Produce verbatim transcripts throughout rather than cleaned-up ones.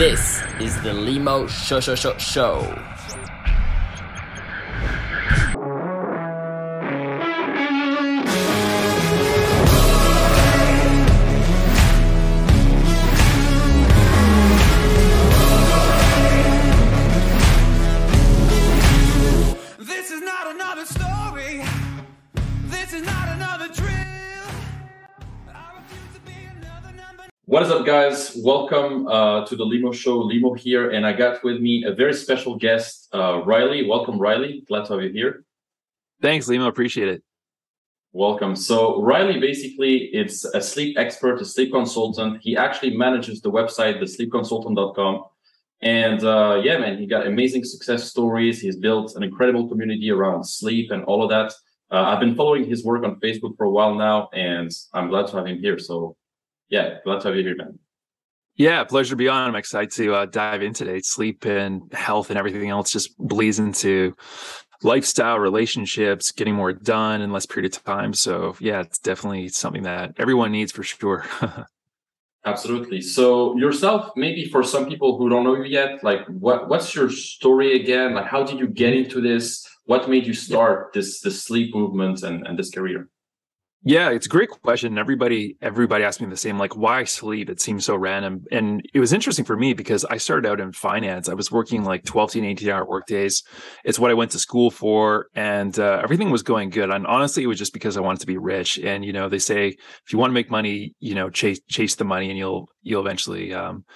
This is the Limo Show Show Show Show. What is up, guys? Welcome uh, to the Limo Show. Limo here, and I got with me a very special guest, uh, Riley. Welcome, Riley. Glad to have you here. Thanks, Limo. Appreciate it. Welcome. So Riley, basically, is a sleep expert, a sleep consultant. He actually manages the website, the sleep consultant dot com. And uh, yeah, man, he got amazing success stories. He's built an incredible community around sleep and all of that. Uh, I've been following his work on Facebook for a while now, and I'm glad to have him here. So yeah, glad to have you here, man. Yeah, pleasure to be on. I'm excited to uh, dive in today. Sleep and health and everything else just bleeds into lifestyle, relationships, getting more done in less period of time. So yeah, it's definitely something that everyone needs for sure. Absolutely. So yourself, maybe for some people who don't know you yet, like what what's your story again? Like, how did you get into this? What made you start this, this sleep movement and, and this career? Yeah, it's a great question. Everybody, everybody asked me the same, like, why sleep? It seems so random. And it was interesting for me because I started out in finance. I was working like twelve, eighteen hour work days. It's what I went to school for, and uh, everything was going good. And honestly, it was just because I wanted to be rich. And, you know, they say, if you want to make money, you know, chase, chase the money and you'll, you'll eventually um,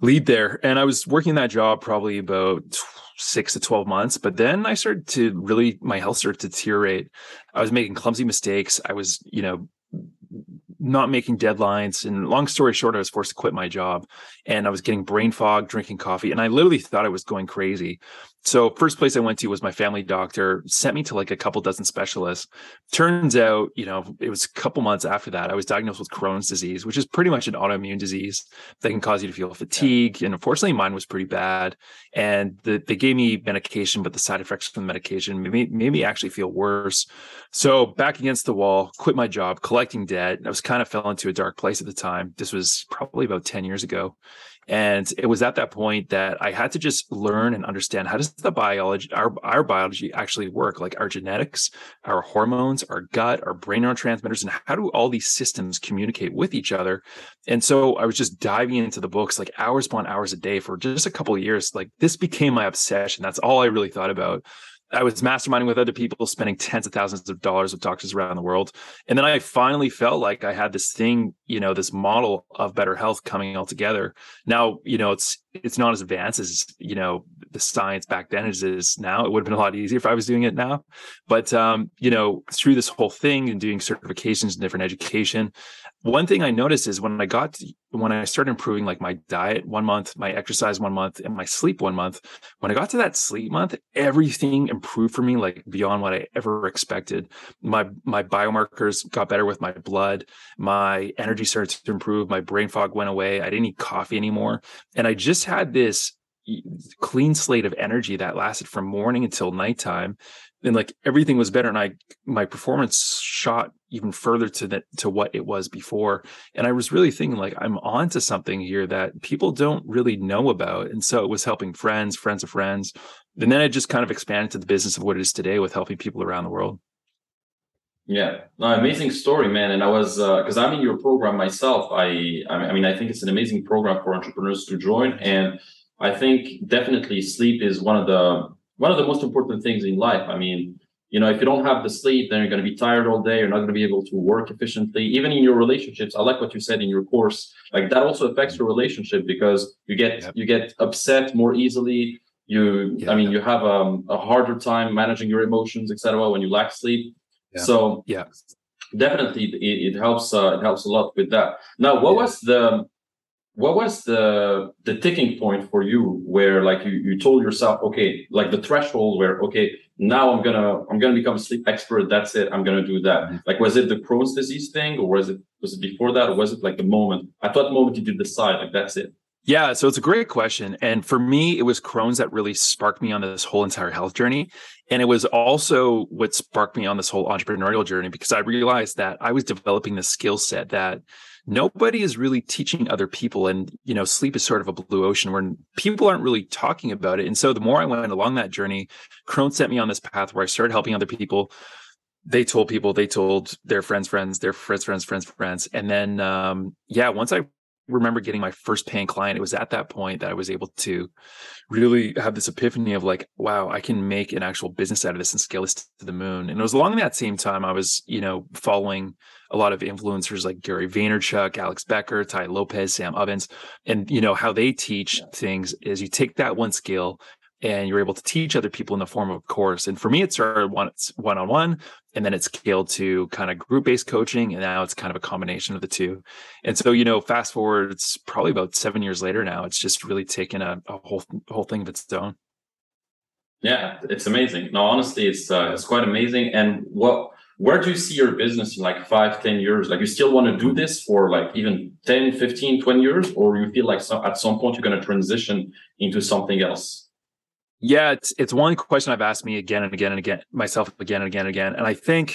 lead there. And I was working that job probably about six to twelve months. But then I started to really, my health started to deteriorate. I was making clumsy mistakes. I was, you know, not making deadlines. And long story short, I was forced to quit my job, and I was getting brain fog, drinking coffee. And I literally thought I was going crazy. So first place I went to was my family doctor, sent me to like a couple dozen specialists. Turns out, you know, it was a couple months after that, I was diagnosed with Crohn's disease, which is pretty much an autoimmune disease that can cause you to feel fatigue. Yeah. And unfortunately, mine was pretty bad. And the, they gave me medication, but the side effects from the medication made, made me actually feel worse. So back against the wall, quit my job, collecting debt. I was kind of fell into a dark place at the time. This was probably about ten years ago. And it was at that point that I had to just learn and understand, how does the biology, our, our biology actually work? Like our genetics, our hormones, our gut, our brain neurotransmitters, and how do all these systems communicate with each other? And so I was just diving into the books, like hours upon hours a day for just a couple of years. Like this became my obsession. That's all I really thought about. I was masterminding with other people, spending tens of thousands of dollars with doctors around the world. And then I finally felt like I had this thing, you know, this model of better health coming all together. Now, you know, it's it's not as advanced as, you know, the science back then as it is now. It would have been a lot easier if I was doing it now. But, um, you know, through this whole thing and doing certifications and different education, one thing I noticed is when I got, to, when I started improving like my diet one month, my exercise one month, and my sleep one month, when I got to that sleep month, everything improved for me, like beyond what I ever expected. My, my biomarkers got better with my blood. My energy started to improve. My brain fog went away. I didn't eat coffee anymore. And I just had this clean slate of energy that lasted from morning until nighttime. And like everything was better. And I, my performance shot even further to the, to what it was before. And I was really thinking like, I'm onto something here that people don't really know about. And so it was helping friends, friends of friends. And then I just kind of expanded to the business of what it is today with helping people around the world. Yeah, no, amazing story, man. And I was, because uh, I'm in your program myself. I, I mean, I think it's an amazing program for entrepreneurs to join. And I think definitely sleep is one of the, one of the most important things in life. I mean, you know, if you don't have the sleep, then you're going to be tired all day. You're not going to be able to work efficiently, even in your relationships. I like what you said in your course, like that also affects your relationship because you get, yep. you get upset more easily. You, yep. I mean, you have um, a harder time managing your emotions, et cetera, when you lack sleep. Yeah. So yeah, definitely it, it helps. Uh, it helps a lot with that. Now, what yeah. was the what was the the ticking point for you where like you, you told yourself, okay, like the threshold where okay, now I'm gonna I'm gonna become a sleep expert. That's it. I'm gonna do that. Mm-hmm. Like, was it the Crohn's disease thing, or was it was it before that, or was it like the moment? At what moment did you decide like that's it? Yeah, so it's a great question. And for me, it was Crohn's that really sparked me on this whole entire health journey. And it was also what sparked me on this whole entrepreneurial journey because I realized that I was developing the skill set that nobody is really teaching other people. And, you know, sleep is sort of a blue ocean where people aren't really talking about it. And so the more I went along that journey, Crohn sent me on this path where I started helping other people. They told people, they told their friends, friends, their friends, friends, friends, friends. And then, um, yeah, once I remember getting my first paying client, it was at that point that I was able to really have this epiphany of like, wow, I can make an actual business out of this and scale this to the moon. And it was along that same time I was, you know, following a lot of influencers like Gary Vaynerchuk, Alex Becker, Ty Lopez, Sam Ovens. And, you know, how they teach things is you take that one skill and you're able to teach other people in the form of a course. And for me, it started one, it's one-on-one, and then it scaled to kind of group-based coaching, and now it's kind of a combination of the two. And so, you know, fast forward, it's probably about seven years later now, it's just really taken a, a whole whole thing of its own. Yeah, it's amazing. No, honestly, it's uh, it's quite amazing. And what, where do you see your business in like five, ten years? Like, you still want to do this for like even ten, fifteen, twenty years, or you feel like some, at some point you're going to transition into something else? Yeah, it's it's one question I've asked me again and again and again, myself again and again and again. And I think,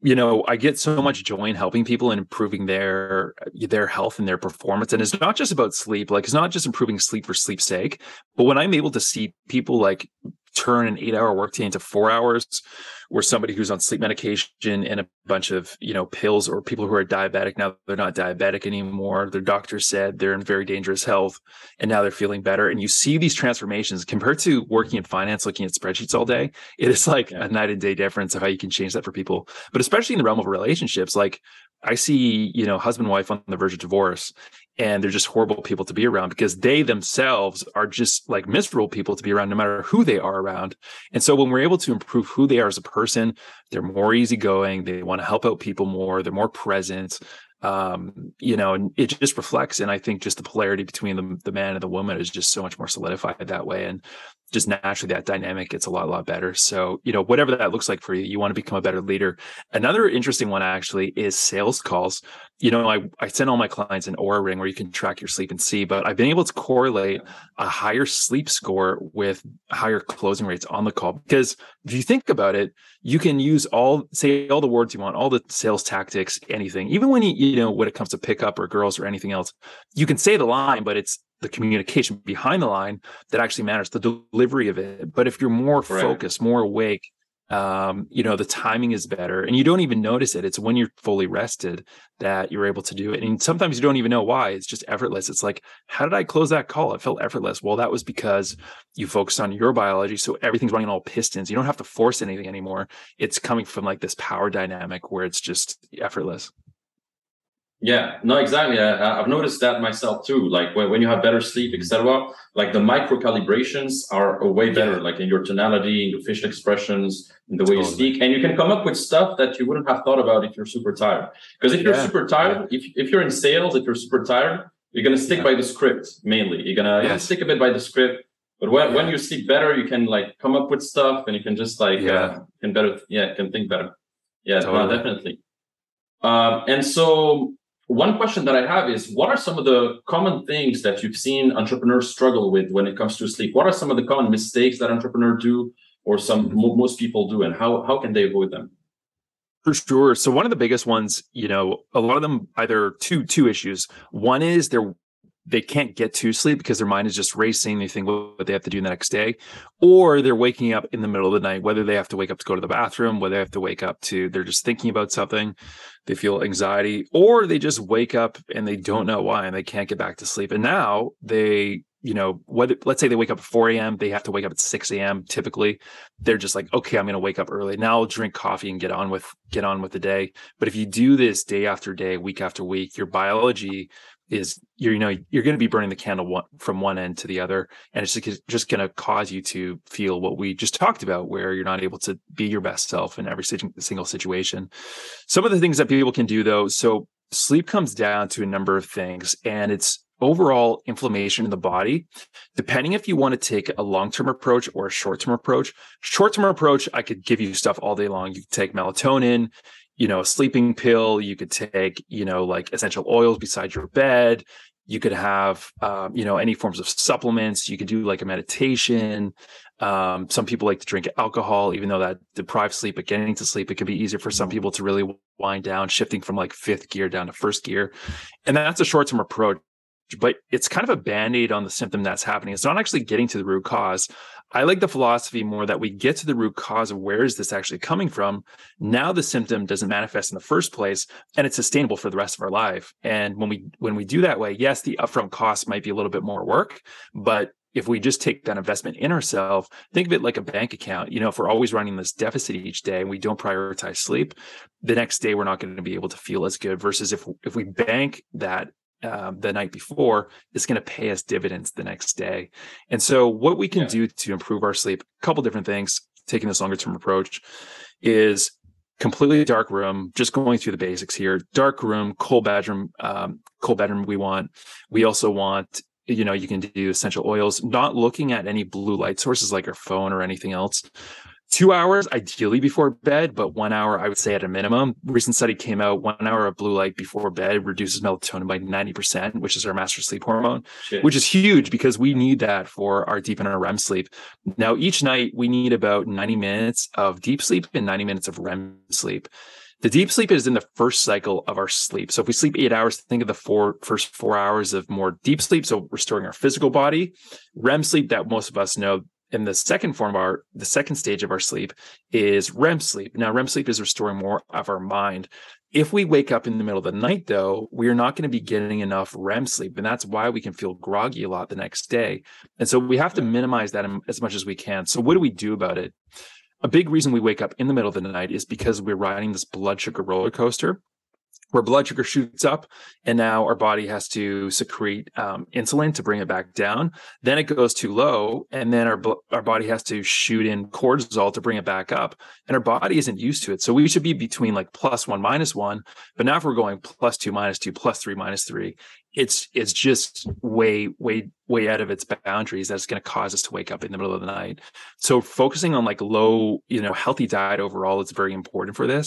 you know, I get so much joy in helping people and improving their their health and their performance. And it's not just about sleep. Like, it's not just improving sleep for sleep's sake. But when I'm able to see people like turn an eight-hour workday into four hours, or somebody who's on sleep medication and a bunch of, you know, pills, or people who are diabetic, now they're not diabetic anymore. Their doctor said they're in very dangerous health, and now they're feeling better. And you see these transformations compared to working in finance, looking at spreadsheets all day. It is like a night and day difference of how you can change that for people. But especially in the realm of relationships, like I see, you know, husband and wife on the verge of divorce, and they're just horrible people to be around because they themselves are just like miserable people to be around no matter who they are around. And so when we're able to improve who they are as a person, they're more easygoing. They want to help out people more. They're more present, um, you know, and it just reflects. And I think just the polarity between the, the man and the woman is just so much more solidified that way. And just naturally that dynamic gets a lot, lot better. So, you know, whatever that looks like for you, you want to become a better leader. Another interesting one actually is sales calls. You know, I, I send all my clients an aura ring where you can track your sleep and see, but I've been able to correlate a higher sleep score with higher closing rates on the call. Because if you think about it, you can use all, say all the words you want, all the sales tactics, anything, even when you, you know, when it comes to pickup or girls or anything else, you can say the line, but it's the communication behind the line that actually matters, the delivery of it. But if you're more right. focused, more awake, um, you know, the timing is better and you don't even notice it. It's when you're fully rested that you're able to do it. And sometimes you don't even know why. It's just effortless. It's like, how did I close that call? It felt effortless. Well, that was because you focused on your biology. So everything's running all pistons. You don't have to force anything anymore. It's coming from like this power dynamic where it's just effortless. Yeah, no, exactly. I, I've noticed that myself too. Like when, when you have better sleep, et cetera, like the micro calibrations are way better, yeah. like in your tonality, in your facial expressions, in the way totally. you speak. And you can come up with stuff that you wouldn't have thought about if you're super tired. Because if yeah. you're super tired, yeah. if, if you're in sales, if you're super tired, you're going to stick yeah. by the script mainly. You're going to yes. stick a bit by the script. But when, yeah. when you sleep better, you can like come up with stuff and you can just like, yeah, uh, can better, yeah, can think better. Yeah, totally. no, definitely. Um, and so... One question that I have is, what are some of the common things that you've seen entrepreneurs struggle with when it comes to sleep? What are some of the common mistakes that entrepreneurs do, or some mm-hmm. most people do, and how, how can they avoid them? For sure. So one of the biggest ones, you know, a lot of them either two two issues. One is they're they can't get to sleep because their mind is just racing. They think what they have to do the next day, or they're waking up in the middle of the night, whether they have to wake up to go to the bathroom, whether they have to wake up to, they're just thinking about something, they feel anxiety, or they just wake up and they don't know why and they can't get back to sleep. And now they, you know, whether, let's say they wake up at four a.m., they have to wake up at six a.m. Typically, they're just like, okay, I'm going to wake up early. Now I'll drink coffee and get on with, get on with the day. But if you do this day after day, week after week, your biology is you're, you know, you're going to be burning the candle one, from one end to the other. And it's just, just going to cause you to feel what we just talked about, where you're not able to be your best self in every single situation. Some of the things that people can do though. So sleep comes down to a number of things, and it's overall inflammation in the body, depending if you want to take a long-term approach or a short-term approach. Short-term approach, I could give you stuff all day long. You could take melatonin, you know, a sleeping pill, you could take, you know, like essential oils beside your bed, You could have, um, you know, any forms of supplements. You could do like a meditation. Um, some people like to drink alcohol, even though that deprives sleep, but getting to sleep, it can be easier for some people to really wind down, shifting from like fifth gear down to first gear. And that's a short-term approach, but it's kind of a Band-Aid on the symptom that's happening. It's not actually getting to the root cause. I like the philosophy more that we get to the root cause of where is this actually coming from. Now the symptom doesn't manifest in the first place, and it's sustainable for the rest of our life. And when we when we do that way, yes, the upfront cost might be a little bit more work, but if we just take that investment in ourselves, think of it like a bank account. You know, if we're always running this deficit each day and we don't prioritize sleep, the next day we're not going to be able to feel as good. Versus if if we bank that Um, the night before, it's going to pay us dividends the next day. And so what we can yeah. do to improve our sleep, a couple different things, taking this longer term approach, is completely dark room, just going through the basics here. Dark room, cold bedroom, um, cold bedroom we want. We also want, you know, you can do essential oils, not looking at any blue light sources like our phone or anything else. Two hours ideally before bed, but one hour I would say at a minimum. Recent study came out, one hour of blue light before bed reduces melatonin by ninety percent, which is our master sleep hormone, Shit. which is huge because we need that for our deep and our R E M sleep. Now, each night we need about ninety minutes of deep sleep and ninety minutes of R E M sleep. The deep sleep is in the first cycle of our sleep. So if we sleep eight hours, think of the four, first four hours of more deep sleep, so restoring our physical body. R E M sleep that most of us know, and the second form of our, the second stage of our sleep is R E M sleep. Now, R E M sleep is restoring more of our mind. If we wake up in the middle of the night, though, we're not going to be getting enough R E M sleep. And that's why we can feel groggy a lot the next day. And so we have to minimize that as much as we can. So what do we do about it? A big reason we wake up in the middle of the night is because we're riding this blood sugar roller coaster, where blood sugar shoots up and now our body has to secrete um, insulin to bring it back down. Then it goes too low, and then our our body has to shoot in cortisol to bring it back up, and our body isn't used to it. So we should be between like plus one, minus one, but now if we're going plus two, minus two, plus three, minus three, it's it's just way, way, way out of its boundaries. That's going to cause us to wake up in the middle of the night. So focusing on like low, you know, healthy diet overall, it's very important for this,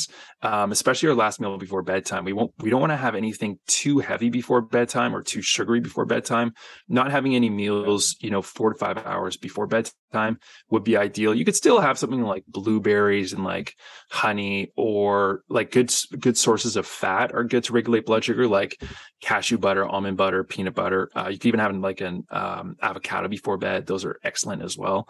um, especially our last meal before bedtime. We won't, we don't want to have anything too heavy before bedtime or too sugary before bedtime. Not having any meals, you know, four to five hours before bedtime would be ideal. You could still have something like blueberries and like honey, or like good, good sources of fat are good to regulate blood sugar, like cashew butter, almond butter, peanut butter. Uh, you could even have like an um, avocado before bed. Those are excellent as well.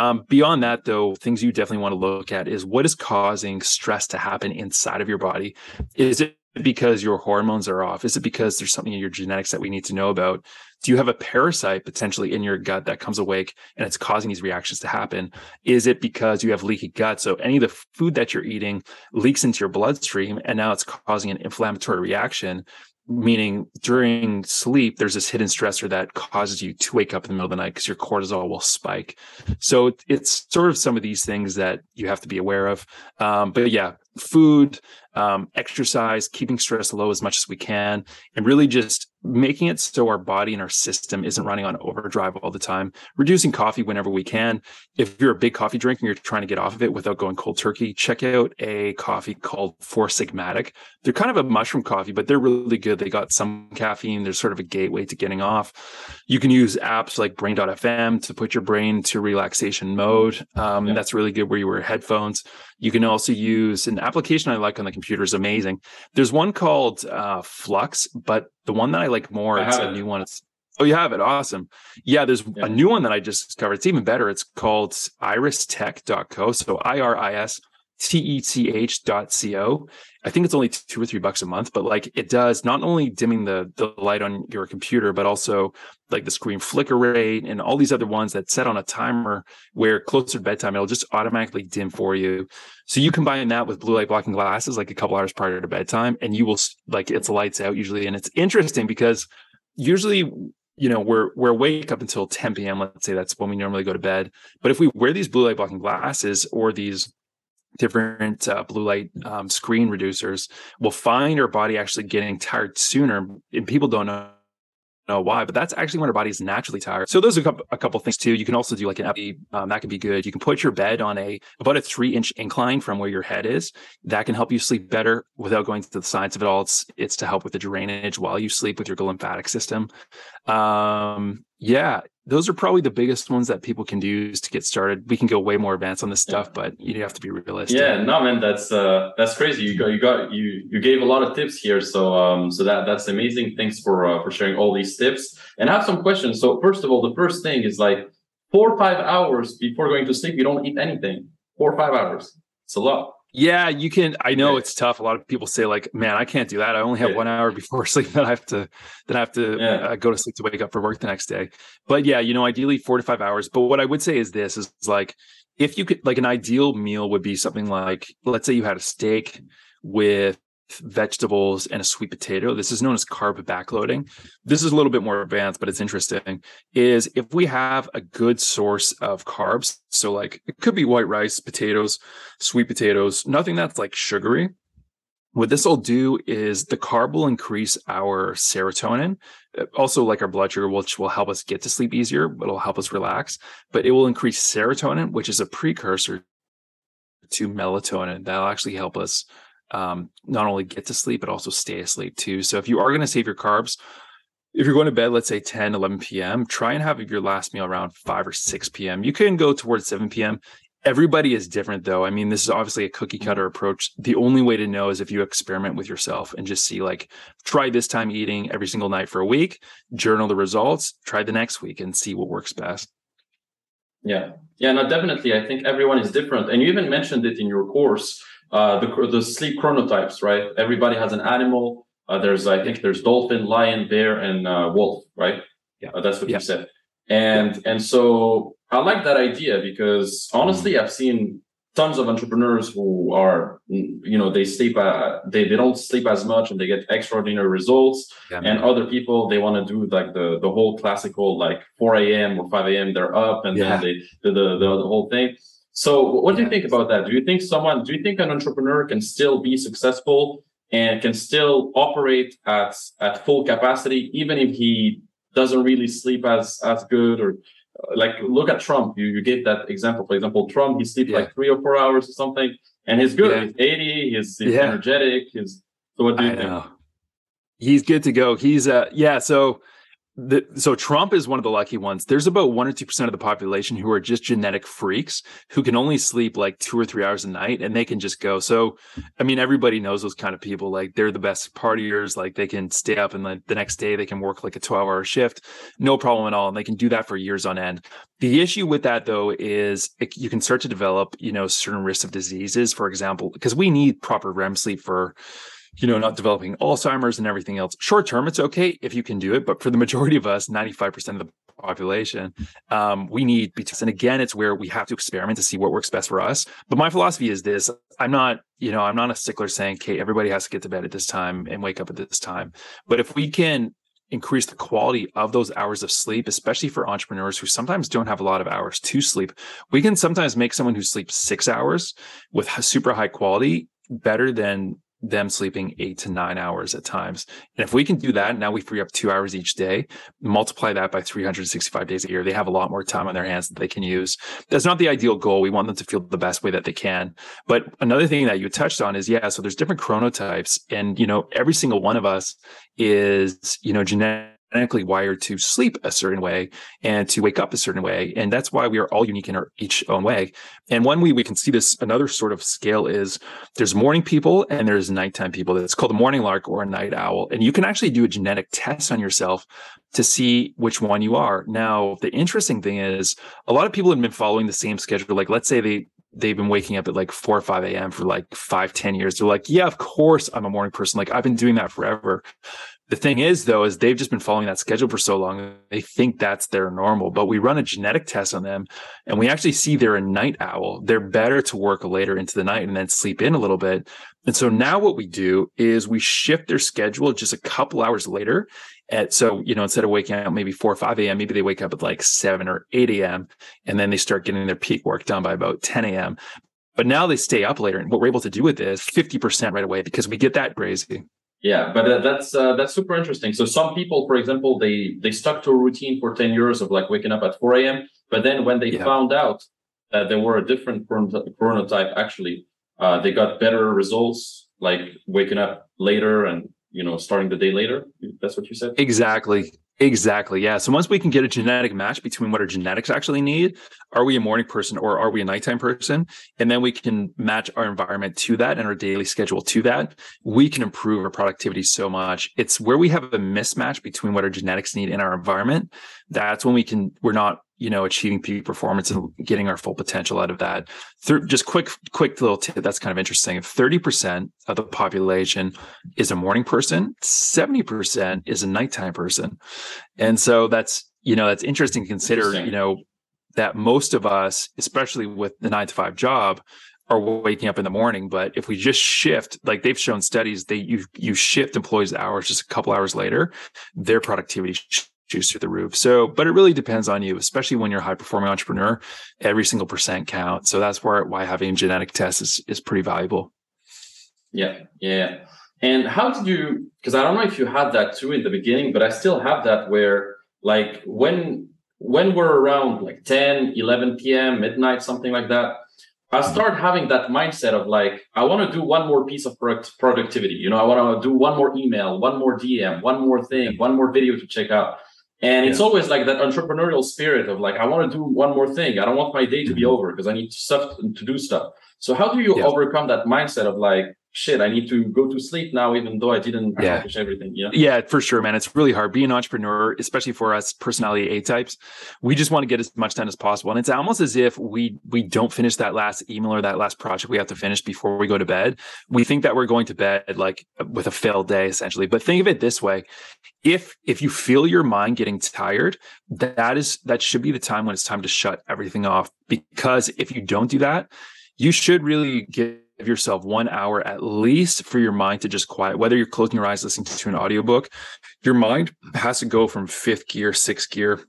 Um, beyond that, though, things you definitely want to look at is what is causing stress to happen inside of your body. Is it because your hormones are off? Is it because there's something in your genetics that we need to know about? Do you have a parasite potentially in your gut that comes awake and it's causing these reactions to happen? Is it because you have leaky gut? So any of the food that you're eating leaks into your bloodstream, and now it's causing an inflammatory reaction, meaning during sleep, there's this hidden stressor that causes you to wake up in the middle of the night because your cortisol will spike. So it's sort of some of these things that you have to be aware of. Um, but yeah, food, um, exercise, keeping stress low as much as we can, and really just making it so our body and our system isn't running on overdrive all the time. Reducing coffee whenever we can. If you're a big coffee drinker and you're trying to get off of it without going cold turkey, check out a coffee called Four Sigmatic. They're kind of a mushroom coffee, but they're really good. They got some caffeine. They're sort of a gateway to getting off. You can use apps like brain dot f m to put your brain to relaxation mode. Um, yeah. That's really good where you wear headphones. You can also use an application I like on the computer, is amazing. There's one called uh, Flux, but the one that I like more, I it's a it. new one. It's, oh, you have it. Awesome. Yeah, there's yeah. a new one that I just discovered. It's even better. It's called iristech dot co. So I R I S T E C H dot co. I think it's only two or three bucks a month, but like it does not only dimming the, the light on your computer, but also like the screen flicker rate and all these other ones that set on a timer where closer to bedtime, it'll just automatically dim for you. So you combine that with blue light blocking glasses, like a couple hours prior to bedtime, and you will like it's lights out usually. And it's interesting because usually, you know, we're we're awake up until ten p.m. Let's say that's when we normally go to bed. But if we wear these blue light blocking glasses or these different uh, blue light um, screen reducers, will find our body actually getting tired sooner, and people don't know know why, but that's actually when our body is naturally tired. So those are a couple, a couple things too. You can also do like an epi, um, that can be good. You can put your bed on a about a three inch incline from where your head is. That can help you sleep better without going to the science of it all. It's it's to help with the drainage while you sleep with your lymphatic system. Um, yeah, those are probably the biggest ones that people can use to get started. We can go way more advanced on this stuff, but you have to be realistic. Yeah, no, man, that's uh, that's crazy. You got you got you you gave a lot of tips here, so um, so that that's amazing. Thanks for uh, for sharing all these tips. And I have some questions. So first of all, the first thing is like four or five hours before going to sleep, you don't eat anything. Four or five hours, it's a lot. Yeah, you can. I know yeah. It's tough. A lot of people say like, man, I can't do that. I only have yeah. one hour before sleep that I have to, that I have to yeah. uh, go to sleep to wake up for work the next day. But yeah, you know, ideally four to five hours. But what I would say is this is like, if you could, like an ideal meal would be something like, let's say you had a steak with vegetables and a sweet potato. This is known as carb backloading. This is a little bit more advanced, but it's interesting, is if we have a good source of carbs, so like it could be white rice, potatoes, sweet potatoes, nothing that's like sugary. What this will do is the carb will increase our serotonin, also like our blood sugar, which will help us get to sleep easier, but it'll help us relax, but it will increase serotonin, which is a precursor to melatonin. That'll actually help us Um, not only get to sleep, but also stay asleep too. So if you are going to save your carbs, if you're going to bed, let's say ten, eleven p.m., try and have your last meal around five or six p.m. You can go towards seven p.m. Everybody is different though. I mean, this is obviously a cookie cutter approach. The only way to know is if you experiment with yourself and just see like, try this time eating every single night for a week, journal the results, try the next week and see what works best. Yeah. Yeah, no, definitely. I think everyone is different. And you even mentioned it in your course, Uh, the the sleep chronotypes, right? Everybody has an animal. Uh, there's, I think, there's dolphin, lion, bear, and uh, wolf, right? Yeah, uh, that's what yeah. you said. And yeah. and so I like that idea because honestly, mm. I've seen tons of entrepreneurs who are, you know, they sleep, uh, they they don't sleep as much, and they get extraordinary results. Yeah, and other people, they want to do like the the whole classical like four a.m. or five a.m. They're up, and yeah. then they do the, the the whole thing. So what do you think about that? Do you think someone, do you think an entrepreneur can still be successful and can still operate at, at full capacity, even if he doesn't really sleep as, as good? Or like, look at Trump. You, you gave that example. For example, Trump, he sleeps yeah. like three or four hours or something, and he's good. Yeah. He's eighty, he's, he's yeah. energetic. He's, so what do you I think? Know. He's good to go. He's uh yeah. So The, so Trump is one of the lucky ones. There's about one or two percent of the population who are just genetic freaks who can only sleep like two or three hours a night, and they can just go. So, I mean, everybody knows those kind of people. Like they're the best partiers. Like they can stay up, and like the next day they can work like a twelve-hour shift, no problem at all, and they can do that for years on end. The issue with that though is it, you can start to develop, you know, certain risks of diseases. For example, because we need proper R E M sleep for, you know, not developing Alzheimer's and everything else. Short term, it's okay if you can do it. But for the majority of us, ninety-five percent of the population, um, we need B twelve. And again, it's where we have to experiment to see what works best for us. But my philosophy is this. I'm not, you know, I'm not a stickler saying, okay, everybody has to get to bed at this time and wake up at this time. But if we can increase the quality of those hours of sleep, especially for entrepreneurs who sometimes don't have a lot of hours to sleep, we can sometimes make someone who sleeps six hours with super high quality better than them sleeping eight to nine hours at times. And if we can do that, now we free up two hours each day, multiply that by three hundred sixty-five days a year, they have a lot more time on their hands that they can use. That's not the ideal goal. We want them to feel the best way that they can. But another thing that you touched on is, yeah, so there's different chronotypes, and, you know, every single one of us is, you know, genetic. genetically wired to sleep a certain way and to wake up a certain way. And that's why we are all unique in our each own way. And one way we can see this, another sort of scale is there's morning people and there's nighttime people. It's called a morning lark or a night owl. And you can actually do a genetic test on yourself to see which one you are. Now, the interesting thing is a lot of people have been following the same schedule. Like let's say they, they've been waking up at like four or five a.m. for like five, ten years. They're like, yeah, of course I'm a morning person. Like I've been doing that forever. The thing is, though, is they've just been following that schedule for so long, they think that's their normal. But we run a genetic test on them, and we actually see they're a night owl. They're better to work later into the night and then sleep in a little bit. And so now what we do is we shift their schedule just a couple hours later. And so, you know, instead of waking up maybe four or five a.m., maybe they wake up at like seven or eight a.m., and then they start getting their peak work done by about ten a.m. But now they stay up later. And what we're able to do with this, fifty percent right away, because we get that crazy. Yeah, but uh, that's uh, that's super interesting. So some people, for example, they they stuck to a routine for ten years of like waking up at four a.m. But then when they yeah. found out that they were a different chronotype, actually, uh, they got better results, like waking up later and, you know, starting the day later. That's what you said? Exactly. Exactly. Yeah. So once we can get a genetic match between what our genetics actually need, are we a morning person or are we a nighttime person? And then we can match our environment to that and our daily schedule to that. We can improve our productivity so much. It's where we have a mismatch between what our genetics need and our environment. That's when we can, we're not, you know, achieving peak performance and getting our full potential out of that. Th- just quick, quick little tip. That's kind of interesting. If thirty percent of the population is a morning person, seventy percent is a nighttime person. And so that's, you know, that's interesting to consider, interesting. you know, that most of us, especially with the nine to five job, are waking up in the morning. But if we just shift, like they've shown studies, they you you shift employees' hours just a couple hours later, their productivity sh- juice through the roof. So, but it really depends on you, especially when you're a high performing entrepreneur, every single percent counts. So that's where, why having genetic tests is, is pretty valuable. Yeah. Yeah. And how did you, because I don't know if you had that too in the beginning, but I still have that where like when, when we're around like ten, eleven p.m., midnight, something like that, I start having that mindset of like, I want to do one more piece of product productivity. You know, I want to do one more email, one more D M, one more thing, one more video to check out. And yeah. it's always like that entrepreneurial spirit of like, I want to do one more thing. I don't want my day to be over because I need stuff to do stuff. So how do you yeah. overcome that mindset of like, shit, I need to go to sleep now, even though I didn't yeah. accomplish everything. You know? Yeah, for sure, man. It's really hard being an entrepreneur, especially for us personality A types. We just want to get as much done as possible. And it's almost as if we we don't finish that last email or that last project we have to finish before we go to bed. We think that we're going to bed like with a failed day, essentially. But think of it this way. If if you feel your mind getting tired, that is that should be the time when it's time to shut everything off. Because if you don't do that, you should really get yourself one hour at least for your mind to just quiet. Whether you're closing your eyes, listening to an audiobook, your mind has to go from fifth gear, sixth gear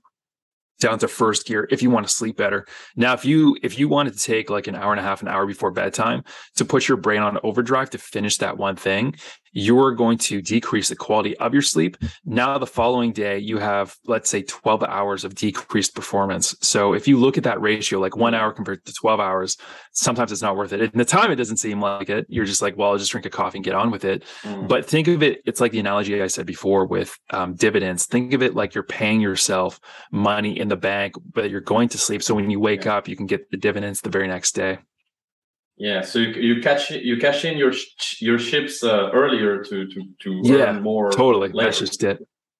down to first gear if you want to sleep better. Now, if you if you wanted to take like an hour and a half, an hour before bedtime to put your brain on overdrive to finish that one thing, you're going to decrease the quality of your sleep. Now, the following day, you have, let's say, twelve hours of decreased performance. So if you look at that ratio, like one hour compared to twelve hours, sometimes it's not worth it. In the time, it doesn't seem like it. You're just like, well, I'll just drink a coffee and get on with it. Mm. But think of it, it's like the analogy I said before with um, dividends. Think of it like you're paying yourself money in the bank, but you're going to sleep. So when you wake up, you can get the dividends the very next day. Yeah, so you, you catch you cash in your your ships uh, earlier to to to yeah, earn more. Totally, later. That's just it.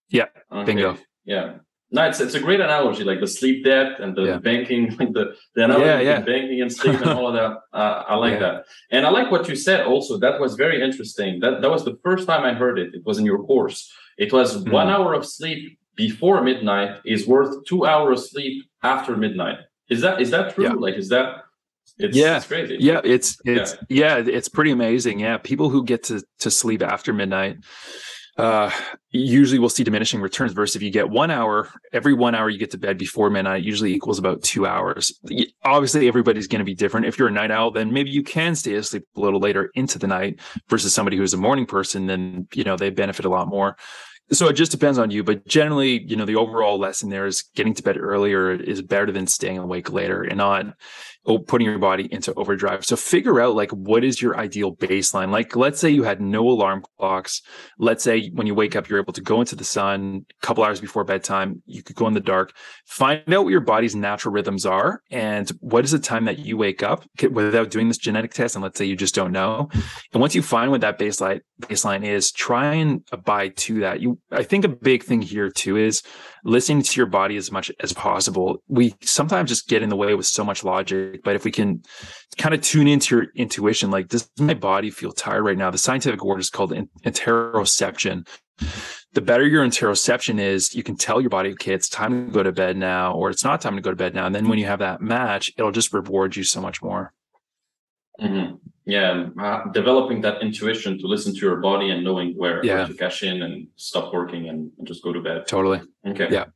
Yeah, okay. Bingo. Yeah, no, it's it's a great analogy, like the sleep debt and the yeah. banking, like the the analogy yeah, yeah. banking and sleep and all of that. Uh, I like yeah. that, and I like what you said also. That was very interesting. That that was the first time I heard it. It was in your course. It was mm. one hour of sleep before midnight is worth two hours of sleep after midnight. Is that is that true? Yeah. Like, is that? It's, yeah. It's crazy. Yeah. It's, it's, yeah. yeah, it's pretty amazing. Yeah. People who get to, to sleep after midnight, uh, usually will see diminishing returns versus if you get one hour, every one hour you get to bed before midnight usually equals about two hours. Obviously everybody's going to be different. If you're a night owl, then maybe you can stay asleep a little later into the night versus somebody who's a morning person, then, you know, they benefit a lot more. So it just depends on you, but generally, you know, the overall lesson there is getting to bed earlier is better than staying awake later and not putting your body into overdrive. So figure out like, what is your ideal baseline? Like, let's say you had no alarm clocks. Let's say when you wake up, you're able to go into the sun a couple hours before bedtime. You could go in the dark, find out what your body's natural rhythms are and what is the time that you wake up without doing this genetic test. And let's say you just don't know. And once you find what that baseline baseline is, try and abide to that. You I think a big thing here too is listening to your body as much as possible. We sometimes just get in the way with so much logic, but if we can kind of tune into your intuition, like, does my body feel tired right now? The scientific word is called interoception. The better your interoception is, you can tell your body, okay, it's time to go to bed now, or it's not time to go to bed now. And then when you have that match, it'll just reward you so much more. Mm-hmm. Yeah, uh, developing that intuition to listen to your body and knowing where, yeah. where to cash in and stop working and, and just go to bed. Totally. Okay. Yeah.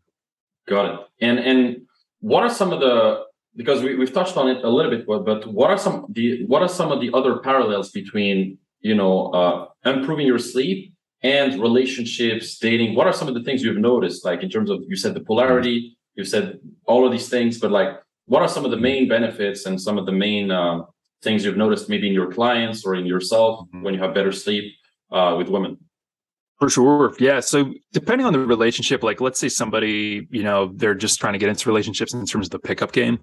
Got it. And and what are some of the, because we, we've touched on it a little bit, but, but what are some the what are some of the other parallels between, you know, uh, improving your sleep and relationships, dating? What are some of the things you've noticed, like in terms of, you said the polarity, you've said all of these things, but like, what are some of the main benefits and some of the main uh, things you've noticed maybe in your clients or in yourself mm-hmm. when you have better sleep uh, with women? For sure. Yeah. So depending on the relationship, like let's say somebody, you know, they're just trying to get into relationships in terms of the pickup game,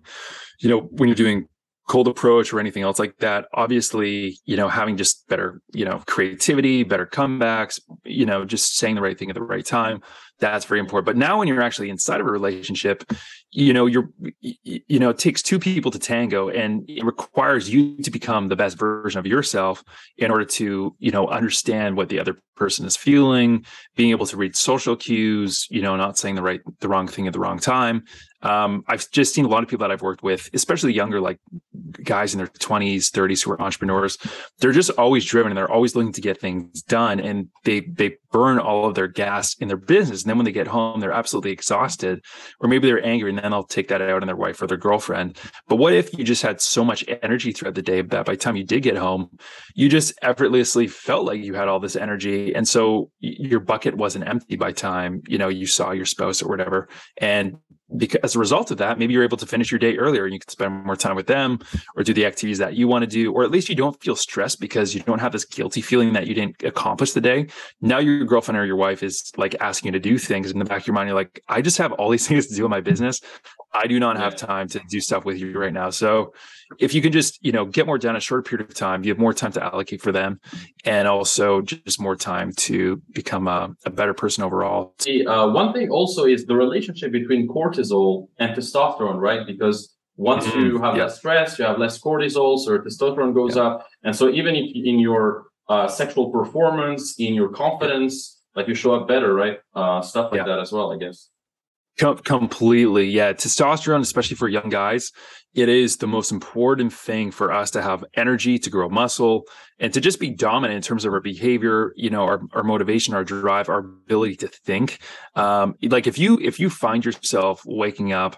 you know, when you're doing cold approach or anything else like that, obviously, you know, having just better, you know, creativity, better comebacks, you know, just saying the right thing at the right time. That's very important. But now when you're actually inside of a relationship, you know, you're, you know, it takes two people to tango, and it requires you to become the best version of yourself in order to, you know, understand what the other person is feeling, being able to read social cues, you know, not saying the right, the wrong thing at the wrong time. Um, I've just seen a lot of people that I've worked with, especially younger, like guys in their twenties, thirties who are entrepreneurs. They're just always driven and they're always looking to get things done, and they, they burn all of their gas in their business. And then when they get home, they're absolutely exhausted, or maybe they're angry, and then they'll take that out on their wife or their girlfriend. But what if you just had so much energy throughout the day that by the time you did get home, you just effortlessly felt like you had all this energy. And so your bucket wasn't empty by the time, you know, you saw your spouse or whatever. And because as a result of that, maybe you're able to finish your day earlier and you can spend more time with them or do the activities that you want to do, or at least you don't feel stressed because you don't have this guilty feeling that you didn't accomplish the day. Now your girlfriend or your wife is like asking you to do things in the back of your mind. You're like, I just have all these things to do in my business. I do not have time to do stuff with you right now. So if you can just, you know, get more done in a short period of time, you have more time to allocate for them, and also just more time to become a, a better person overall. Uh, one thing also is the relationship between cortisol and testosterone, right? Because once mm-hmm. you have yeah. less stress, you have less cortisol, so testosterone goes yeah. up. And so even if in your uh, sexual performance, in your confidence, like you show up better, right? Uh, stuff like yeah. that as well, I guess. Com- completely. Yeah. Testosterone, especially for young guys, it is the most important thing for us to have energy, to grow muscle, and to just be dominant in terms of our behavior, you know, our, our motivation, our drive, our ability to think. Um, like if you, if you find yourself waking up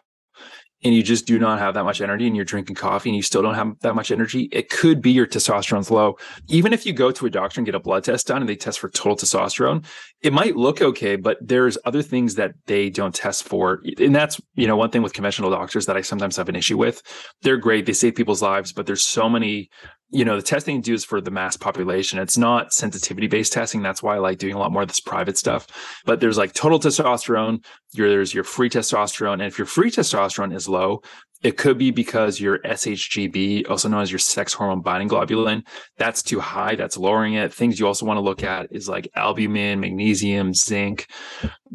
and you just do not have that much energy, and you're drinking coffee and you still don't have that much energy, it could be your testosterone's low. Even if you go to a doctor and get a blood test done and they test for total testosterone, it might look okay, but there's other things that they don't test for. And that's, you know, one thing with conventional doctors that I sometimes have an issue with. They're great. They save people's lives, but there's so many, you know, the testing you do is for the mass population. It's not sensitivity-based testing. That's why I like doing a lot more of this private stuff. But there's like total testosterone, your, there's your free testosterone. And if your free testosterone is low, it could be because your S H G B, also known as your sex hormone binding globulin, that's too high. That's lowering it. Things you also want to look at is like albumin, magnesium, zinc.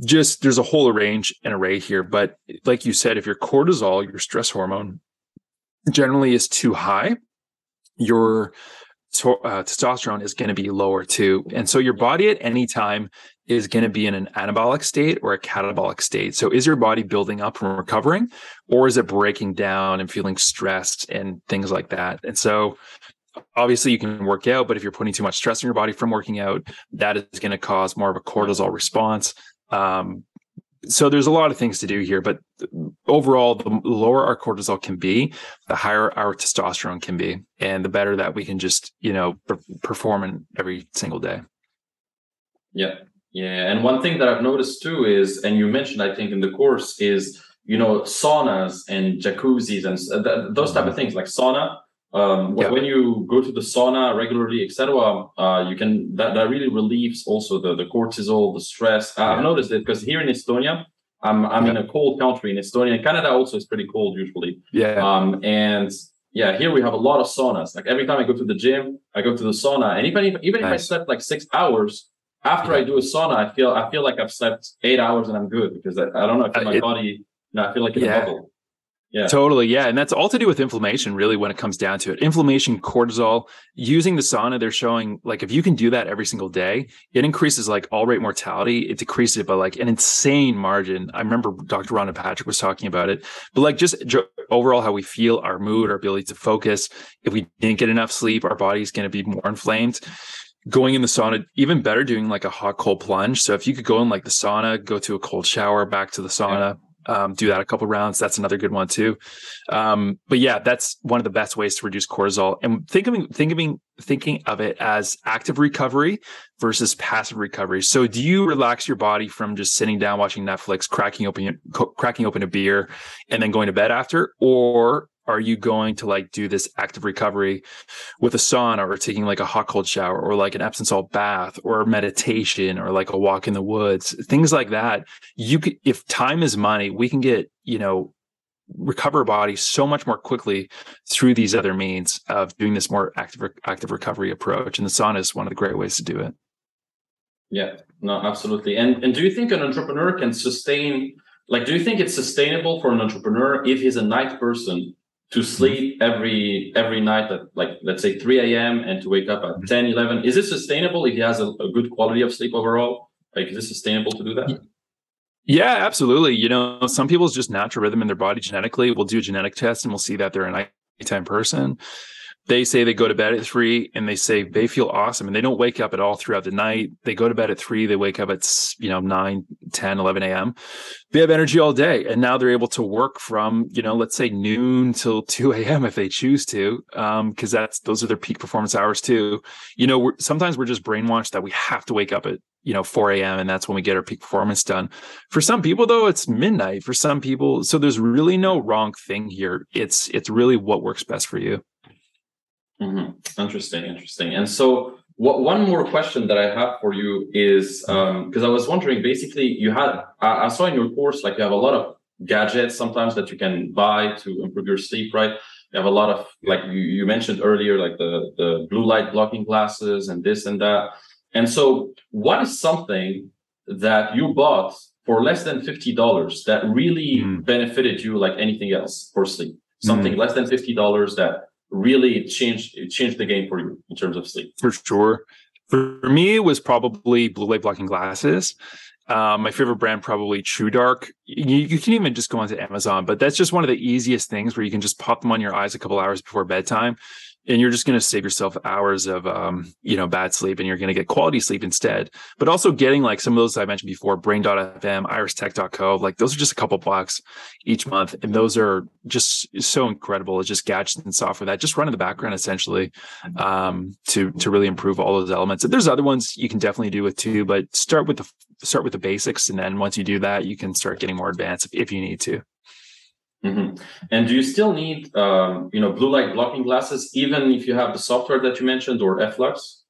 Just there's a whole range and array here. But like you said, if your cortisol, your stress hormone, generally is too high, your t- uh, testosterone is going to be lower too. And so your body at any time is going to be in an anabolic state or a catabolic state. So is your body building up and recovering, or is it breaking down and feeling stressed and things like that? And so obviously you can work out, but if you're putting too much stress on your body from working out, that is going to cause more of a cortisol response. Um, So there's a lot of things to do here, but overall, the lower our cortisol can be, the higher our testosterone can be, and the better that we can just, you know, pre- perform in every single day. Yeah. Yeah. And one thing that I've noticed too is, and you mentioned, I think in the course is, you know, saunas and jacuzzis and th- those type of things like sauna. Um, yeah. When you go to the sauna regularly, et cetera, uh, you can, that, that really relieves also the, the cortisol, the stress. Uh, yeah. I've noticed it because here in Estonia, I'm, I'm yeah. in a cold country in Estonia, and Canada also is pretty cold usually. Yeah. Um, and yeah, here we have a lot of saunas. Like every time I go to the gym, I go to the sauna. And even if, even nice. if I slept like six hours after yeah. I do a sauna, I feel, I feel like I've slept eight hours and I'm good, because I, I don't know if uh, my it, body, no, I feel like in yeah. a bubble. Yeah. Totally. Yeah. And that's all to do with inflammation, really, when it comes down to it. Inflammation, cortisol, using the sauna, they're showing like if you can do that every single day, it increases like all-rate mortality. It decreases it by like an insane margin. I remember Doctor Rhonda Patrick was talking about it, but like just overall how we feel, our mood, our ability to focus. If we didn't get enough sleep, our body's going to be more inflamed. Going in the sauna, even better, doing like a hot, cold plunge. So if you could go in like the sauna, go to a cold shower, back to the sauna. Yeah. Um, do that a couple rounds. That's another good one too. Um, but yeah, that's one of the best ways to reduce cortisol. And think of, think of, thinking of it as active recovery versus passive recovery. So do you relax your body from just sitting down, watching Netflix, cracking open, cracking open a beer and then going to bed after? Or are you going to like do this active recovery with a sauna or taking like a hot cold shower or like an Epsom salt bath or meditation or like a walk in the woods, things like that? You could, if time is money, we can get, you know, recover body so much more quickly through these other means of doing this more active, active recovery approach. And the sauna is one of the great ways to do it. Yeah, no, absolutely. And and do you think an entrepreneur can sustain, like, do you think it's sustainable for an entrepreneur if he's a night person to sleep every every night at, like, let's say three a.m. and to wake up at ten, eleven? Is it sustainable if he has a, a good quality of sleep overall? Like, is it sustainable to do that? Yeah, absolutely. You know, some people's just natural rhythm in their body genetically. We'll do a genetic test and we'll see that they're a nighttime person. They say they go to bed at three and they say they feel awesome and they don't wake up at all throughout the night. They go to bed at three, they wake up at, you know, nine, ten, eleven a.m. They have energy all day. And now they're able to work from, you know, let's say noon till two a.m. if they choose to, um, because that's, those are their peak performance hours too. You know, we're, sometimes we're just brainwashed that we have to wake up at, you know, four a.m. and that's when we get our peak performance done. For some people though, it's midnight. For some people, so there's really no wrong thing here. It's, it's really what works best for you. Mm-hmm. Interesting, interesting. And so what, one more question that I have for you is, um, because I was wondering, basically you had, I, I saw in your course, like you have a lot of gadgets sometimes that you can buy to improve your sleep, right? You have a lot of, like you, you mentioned earlier, like the, the blue light blocking glasses and this and that. And so what is something that you bought for less than fifty dollars that really mm. benefited you like anything else for sleep? Something mm. less than fifty dollars that really changed it changed the game for you in terms of sleep? For sure. For me, it was probably blue light blocking glasses. Um, my favorite brand, probably True Dark. You, you can even just go onto Amazon, but that's just one of the easiest things where you can just pop them on your eyes a couple hours before bedtime. And you're just going to save yourself hours of, um, you know, bad sleep, and you're going to get quality sleep instead. But also getting like some of those I mentioned before, brain dot f m, iristech dot co, like those are just a couple bucks each month. And those are just so incredible. It's just gadgets and software that just run in the background essentially, um, to, to really improve all those elements. And there's other ones you can definitely do with too, but start with the, start with the basics. And then once you do that, you can start getting more advanced if, if you need to. Mm-hmm. And do you still need, um, you know, blue light blocking glasses, even if you have the software that you mentioned or Flux?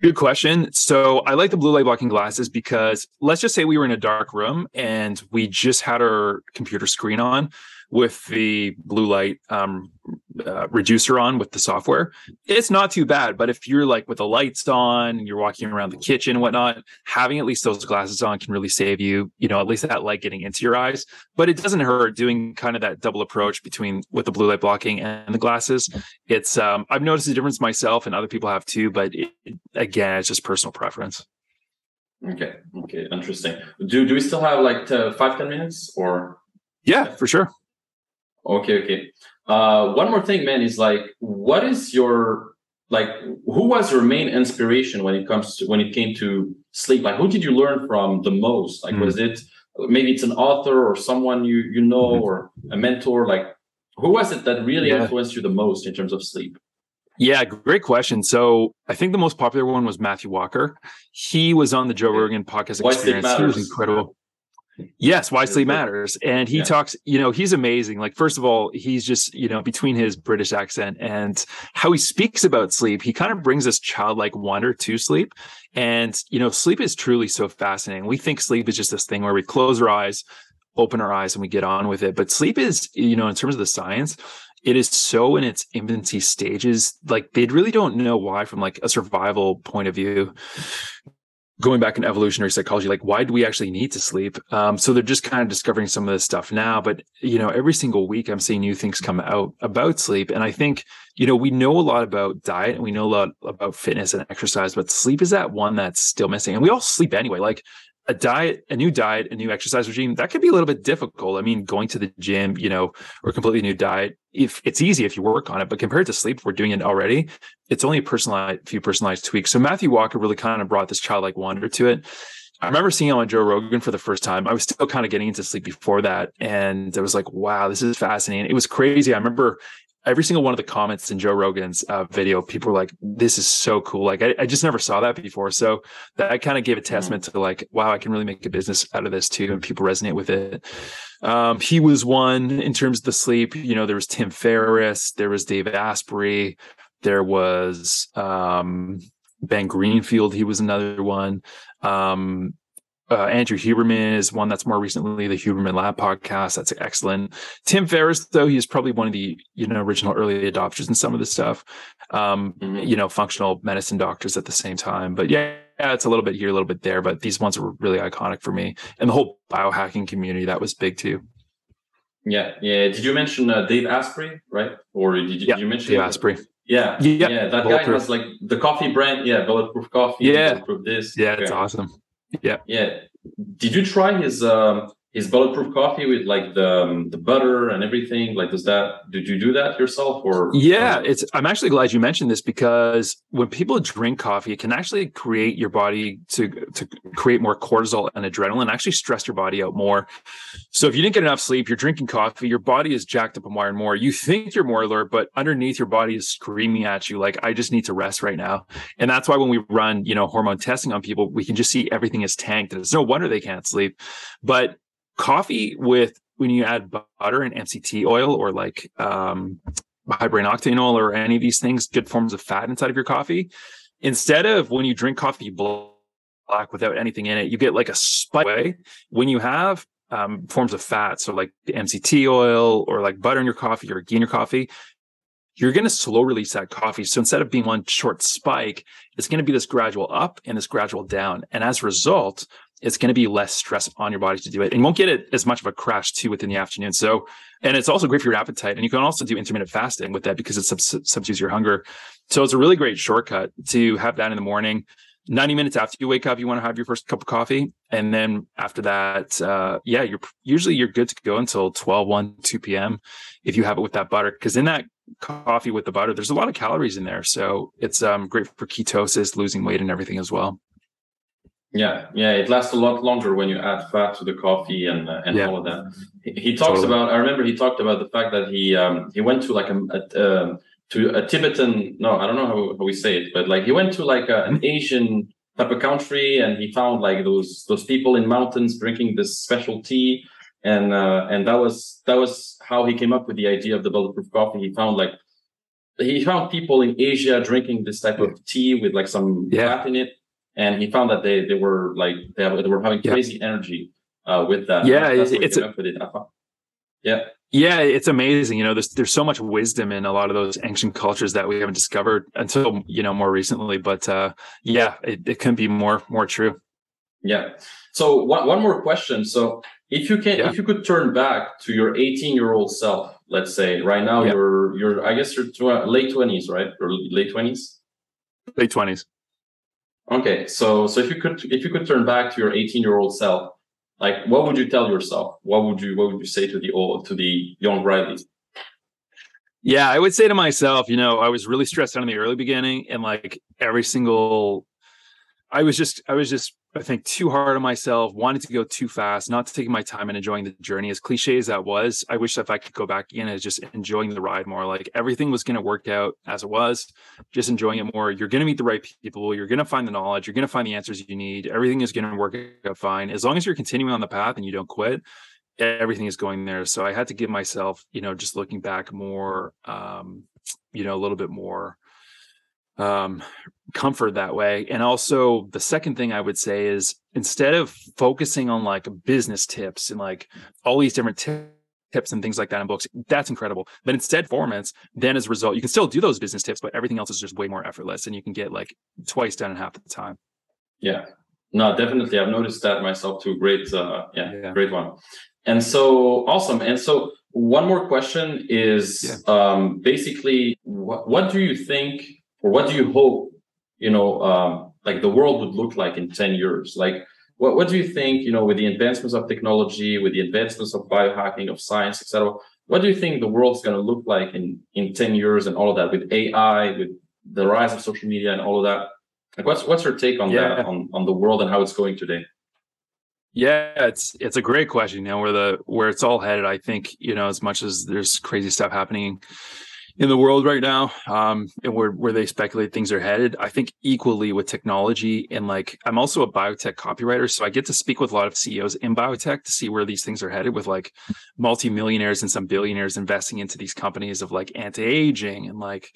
Good question. So I like the blue light blocking glasses because let's just say we were in a dark room and we just had our computer screen on with the blue light um, uh, reducer on with the software. It's not too bad, but if you're like with the lights on and you're walking around the kitchen and whatnot, having at least those glasses on can really save you, you know, at least that light getting into your eyes. But it doesn't hurt doing kind of that double approach between with the blue light blocking and the glasses. It's, um, I've noticed the difference myself and other people have too, but it, again, it's just personal preference. Okay. Okay. Interesting. Do, do we still have like uh, five, ten minutes or? Yeah, for sure. Okay. Okay. Uh, one more thing, man, is like, what is your, like, who was your main inspiration when it comes to, when it came to sleep? Like, who did you learn from the most? Like, mm-hmm. was it, maybe it's an author or someone you, you know, mm-hmm. or a mentor, like who was it that really yeah. influenced you the most in terms of sleep? Yeah, great question. So I think the most popular one was Matthew Walker. He was on the Joe Rogan podcast Why Experience. He was incredible. Yes, why sleep matters. And he yeah. talks, you know, he's amazing. Like, first of all, he's just, you know, between his British accent and how he speaks about sleep, he kind of brings this childlike wonder to sleep. And, you know, sleep is truly so fascinating. We think sleep is just this thing where we close our eyes, open our eyes, and we get on with it. But sleep is, you know, in terms of the science, it is so in its infancy stages. Like, they really don't know why from like a survival point of view. Going back in evolutionary psychology, like why do we actually need to sleep? Um, so they're just kind of discovering some of this stuff now, but you know, every single week I'm seeing new things come out about sleep. And I think, you know, we know a lot about diet and we know a lot about fitness and exercise, but sleep is that one that's still missing. And we all sleep anyway, like a diet, a new diet, a new exercise regime, that could be a little bit difficult. I mean, going to the gym, you know, or completely new diet, if it's easy if you work on it, but compared to sleep, we're doing it already. It's only a personalized, few personalized tweaks. So Matthew Walker really kind of brought this childlike wonder to it. I remember seeing him on Joe Rogan for the first time. I was still kind of getting into sleep before that. And I was like, wow, this is fascinating. It was crazy. I remember every single one of the comments in Joe Rogan's uh, video, people were like, this is so cool. Like, I, I just never saw that before. So that kind of gave a testament to like, wow, I can really make a business out of this too. And people resonate with it. Um, he was one in terms of the sleep. You know, there was Tim Ferriss, there was Dave Asprey, there was um, Ben Greenfield. He was another one. Um, uh, Andrew Huberman is one that's more recently, the Huberman Lab podcast. That's excellent. Tim Ferriss, though, he's probably one of the, you know, original early adopters in some of this stuff, um, mm-hmm. you know, functional medicine doctors at the same time. But yeah, yeah, it's a little bit here, a little bit there, but these ones were really iconic for me, and the whole biohacking community, that was big too. Yeah. Yeah. Did you mention uh, Dave Asprey, right? Or did you, yeah, did you mention Dave Asprey? Yeah, yep. yeah, that guy has like the coffee brand, yeah, Bulletproof coffee, yeah, Bulletproof this, yeah, okay. It's awesome. Yeah, yeah. Did you try his um his Bulletproof coffee with like the um, the butter and everything? Like, does that? Did you do that yourself or? Yeah, it's. I'm actually glad you mentioned this, because when people drink coffee, it can actually create your body to to create more cortisol and adrenaline, actually stress your body out more. So if you didn't get enough sleep, you're drinking coffee, your body is jacked up more and more. You think you're more alert, but underneath your body is screaming at you like, I just need to rest right now. And that's why when we run, you know, hormone testing on people, we can just see everything is tanked. And it's no wonder they can't sleep. But coffee with, when you add butter and M C T oil or like um, high brain octane oil or any of these things, good forms of fat inside of your coffee, instead of when you drink coffee, you black without anything in it, you get like a spike when you have Um, forms of fat, so like the M C T oil or like butter in your coffee or ghee in your coffee, you're going to slow release that coffee. So instead of being one short spike, it's going to be this gradual up and this gradual down. And as a result, it's going to be less stress on your body to do it. And you won't get it as much of a crash too within the afternoon. So, and it's also great for your appetite. And you can also do intermittent fasting with that because it subs- subdues your hunger. So it's a really great shortcut to have that in the morning. ninety minutes after you wake up, you want to have your first cup of coffee. And then after that, uh, yeah, you're usually you're good to go until twelve, one, two p.m. if you have it with that butter, because in that coffee with the butter, there's a lot of calories in there. So it's um, great for ketosis, losing weight and everything as well. Yeah. Yeah. It lasts a lot longer when you add fat to the coffee and uh, and yeah. all of that. He, he talks totally. about, I remember he talked about the fact that he um, he went to like a, a uh, to a Tibetan, no, I don't know how, how we say it, but like he went to like a, an Asian type of country, and he found like those those people in mountains drinking this special tea, and uh, and that was that was how he came up with the idea of the Bulletproof coffee. He found like he found people in Asia drinking this type of tea with like some yeah. fat in it, and he found that they they were like they, have, they were having crazy yeah. energy uh, with that. Yeah, that's it's, it's he came a- up with it. I found. Yeah. Yeah, it's amazing. You know, there's there's so much wisdom in a lot of those ancient cultures that we haven't discovered until, you know, more recently. But uh, yeah, it, it can be more more true. Yeah. So one one more question. So if you can, yeah. if you could turn back to your eighteen year old self, let's say right now yeah. you're you're I guess you're tw- late twenties, right? Or late twenties? Late twenties. Okay. So so if you could if you could turn back to your eighteen year old self, like, what would you tell yourself? What would you What would you say to the old, to the young Riley? Yeah, I would say to myself, you know, I was really stressed out in the early beginning, and like every single, I was just, I was just, I think too hard on myself, wanted to go too fast, not taking my time and enjoying the journey. As cliche as that was, I wish if I could go back in and just enjoying the ride more. Like everything was going to work out as it was, just enjoying it more. You're going to meet the right people. You're going to find the knowledge. You're going to find the answers you need. Everything is going to work out fine. As long as you're continuing on the path and you don't quit, everything is going there. So I had to give myself, you know, just looking back more, um, you know, a little bit more um comfort that way. And also the second thing I would say is, instead of focusing on like business tips and like all these different t- tips and things like that in books, that's incredible, but instead performance, then as a result you can still do those business tips, but everything else is just way more effortless, and you can get like twice done in half the time. Yeah, no, definitely, I've noticed that myself too. Great uh yeah, yeah. Great one. And so awesome. And so one more question is yeah. um basically wh- what do you think, or what do you hope, you know, um, like the world would look like in ten years? Like, what, what do you think, you know, with the advancements of technology, with the advancements of biohacking, of science, et cetera, what do you think the world's going to look like in, in ten years and all of that, with A I, with the rise of social media and all of that? Like, what's what's your take on yeah. that, on, on the world and how it's going today? Yeah, it's it's a great question. You know, where the where it's all headed, I think, you know, as much as there's crazy stuff happening in the world right now, um, and where where they speculate things are headed, I think equally with technology. And like, I'm also a biotech copywriter, so I get to speak with a lot of C E Os in biotech to see where these things are headed, with like multimillionaires and some billionaires investing into these companies of like anti-aging and like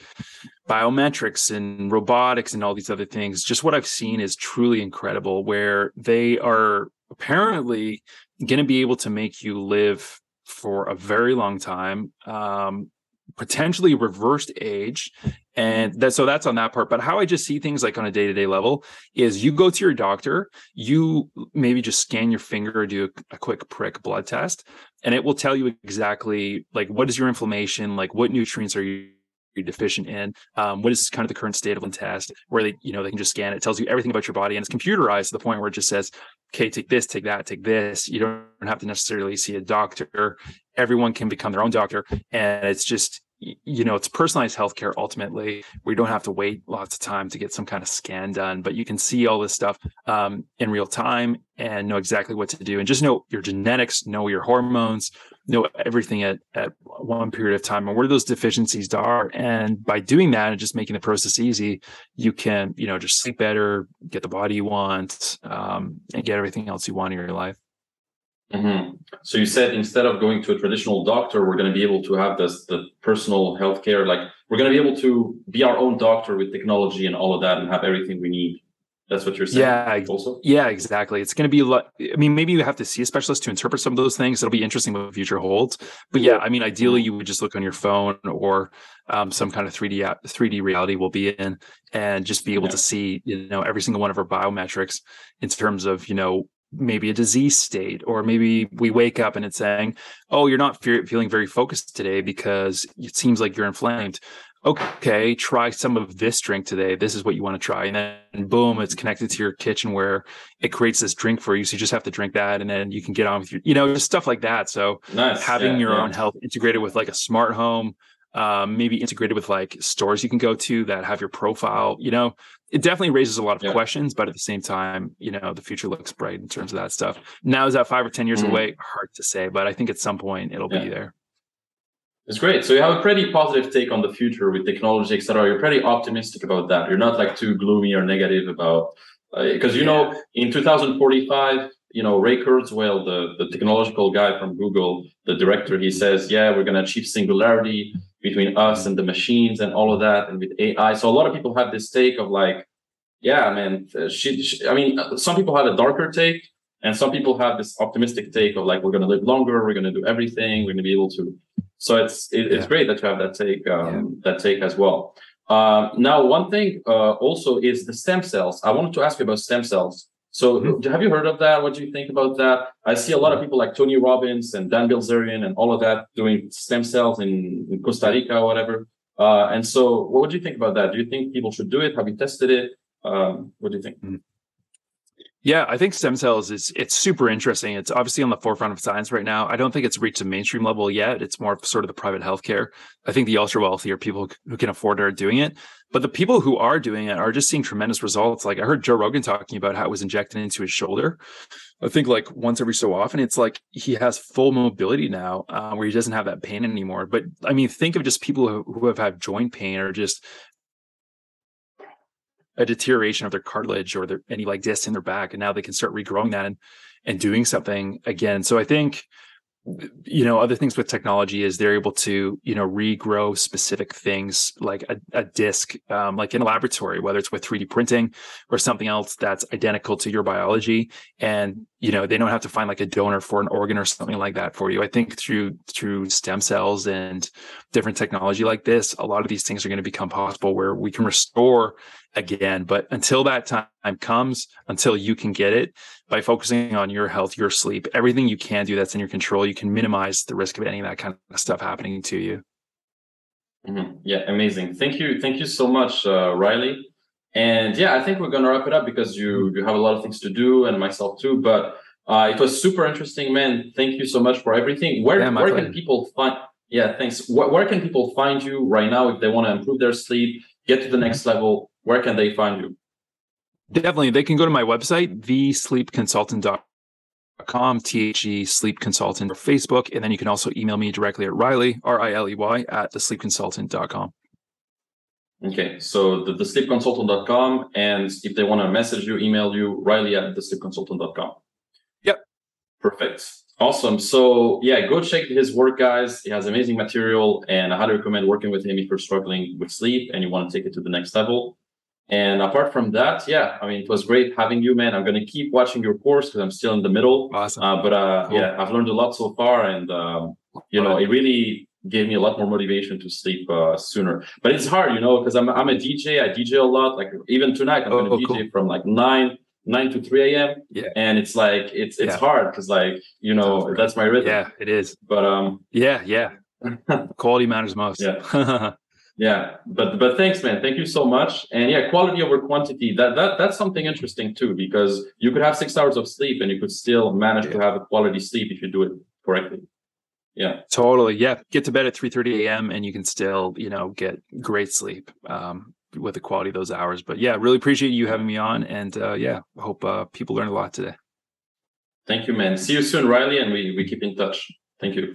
biometrics and robotics and all these other things. Just what I've seen is truly incredible, where they are apparently going to be able to make you live for a very long time, um, potentially reversed age. And that, so that's on that part. But how I just see things like on a day-to-day level is you go to your doctor, you maybe just scan your finger or do a, a quick prick blood test, and it will tell you exactly like, what is your inflammation? Like, what nutrients are you deficient in? Um, what is kind of the current state of the test, where they, you know, they can just scan it. It tells you everything about your body, and it's computerized to the point where it just says, okay, take this, take that, take this. You don't have to necessarily see a doctor. Everyone can become their own doctor. And it's just, you know, it's personalized healthcare ultimately. We don't have to wait lots of time to get some kind of scan done, but you can see all this stuff um, in real time and know exactly what to do. And just know your genetics, know your hormones, know everything at, at one period of time and where those deficiencies are. And by doing that and just making the process easy, you can, you know, just sleep better, get the body you want, um, and get everything else you want in your life. Mm-hmm. So you said instead of going to a traditional doctor, we're going to be able to have this the personal healthcare. Like, we're going to be able to be our own doctor with technology and all of that, and have everything we need. That's what you're saying. Yeah. Also? Yeah, exactly. It's going to be a lot. I mean, maybe you have to see a specialist to interpret some of those things. It'll be interesting what the future holds. But yeah, I mean, ideally, you would just look on your phone or um, some kind of three D reality we'll be in, and just be able yeah. to see, you know, every single one of our biometrics in terms of, you know, maybe a disease state, or maybe we wake up and it's saying, oh, you're not fe- feeling very focused today because it seems like you're inflamed. Okay, try some of this drink today. This is what you want to try. And then boom, it's connected to your kitchenware. It creates this drink for you. So you just have to drink that, and then you can get on with your, you know, just stuff like that. So nice. having yeah, your yeah. own health integrated with like a smart home, um, maybe integrated with like stores you can go to that have your profile, you know, it definitely raises a lot of yeah. questions, but at the same time, you know, the future looks bright in terms of that stuff. Now, is that five or ten years mm-hmm. away? Hard to say, but I think at some point it'll yeah. be there. It's great. So you have a pretty positive take on the future with technology, et cetera. You're pretty optimistic about that. You're not like too gloomy or negative about, because, uh, you yeah. know, in two thousand forty-five, you know, Ray Kurzweil, the, the technological guy from Google, the director, he says, yeah, we're going to achieve singularity between us and the machines and all of that, and with A I. So a lot of people have this take of like, yeah, man, she, she, I mean, some people have a darker take, and some people have this optimistic take of like, we're going to live longer, we're going to do everything, we're going to be able to. So it's it, yeah. it's great that you have that take, um, yeah. that take as well. Uh, now, one thing uh, also is the stem cells. I wanted to ask you about stem cells. So mm-hmm. have you heard of that? What do you think about that? I see a lot of people like Tony Robbins and Dan Bilzerian and all of that doing stem cells in, in Costa Rica or whatever. Uh, and so what do you think about that? Do you think people should do it? Have you tested it? Um, what do you think? Mm-hmm. Yeah, I think stem cells is it's super interesting. It's obviously on the forefront of science right now. I don't think it's reached a mainstream level yet. It's more of sort of the private healthcare. I think the ultra wealthy or people who can afford it are doing it. But the people who are doing it are just seeing tremendous results. Like, I heard Joe Rogan talking about how it was injected into his shoulder, I think like once every so often. It's like he has full mobility now, uh, where he doesn't have that pain anymore. But I mean, think of just people who have had joint pain or just a deterioration of their cartilage or their any like discs in their back, and now they can start regrowing that and and doing something again. So I think, you know, other things with technology is they're able to, you know, regrow specific things like a, a disc, um, like in a laboratory, whether it's with three D printing or something else that's identical to your biology. And, you know, they don't have to find like a donor for an organ or something like that for you. I think through, through stem cells and different technology like this, a lot of these things are going to become possible where we can restore again. But until that time comes, until you can get it, by focusing on your health, your sleep, everything you can do that's in your control, you can minimize the risk of any of that kind of stuff happening to you. Mm-hmm. Yeah, amazing. Thank you. Thank you so much, uh, Riley. And yeah, I think we're going to wrap it up because you, you have a lot of things to do, and myself too. But uh, it was super interesting, man. Thank you so much for everything. Where, yeah, where can people find... Yeah, thanks. Where, where can people find you right now if they want to improve their sleep, get to the next level? Where can they find you? Definitely. They can go to my website, the sleep consultant dot com. thesleep consultant dot com, T H E Sleep Consultant, or Facebook. And then you can also email me directly at Riley, R I L E Y, at the sleep consultant dot com. Okay, so the, the sleep consultant dot com, and if they want to message you, email you, Riley at the sleep consultant dot com. Yep. Perfect. Awesome. So yeah, go check his work, guys. He has amazing material, and I highly recommend working with him if you're struggling with sleep and you want to take it to the next level. And apart from that, yeah, I mean, it was great having you, man. I'm going to keep watching your course because I'm still in the middle. Awesome. Uh, but uh, cool. yeah, I've learned a lot so far, and um, you know, it really gave me a lot more motivation to sleep uh, sooner. But it's hard, you know, because I'm I'm a D J. I D J a lot. Like even tonight, I'm oh, going to oh, D J cool. from like nine. nine to three a.m. Yeah. And it's like, it's it's yeah. hard because like, you know, that's my rhythm. Yeah, it is. But um, yeah, yeah. Quality matters most. Yeah. yeah. But but thanks, man. Thank you so much. And yeah, quality over quantity. That that that's something interesting too, because you could have six hours of sleep and you could still manage yeah. to have a quality sleep if you do it correctly. Yeah. Totally. Yeah. Get to bed at three thirty a.m. and you can still, you know, get great sleep. Um with the quality of those hours. But yeah, really appreciate you having me on. And uh, yeah, I hope uh, people learned a lot today. Thank you, man. See you soon, Riley. And we, we keep in touch. Thank you.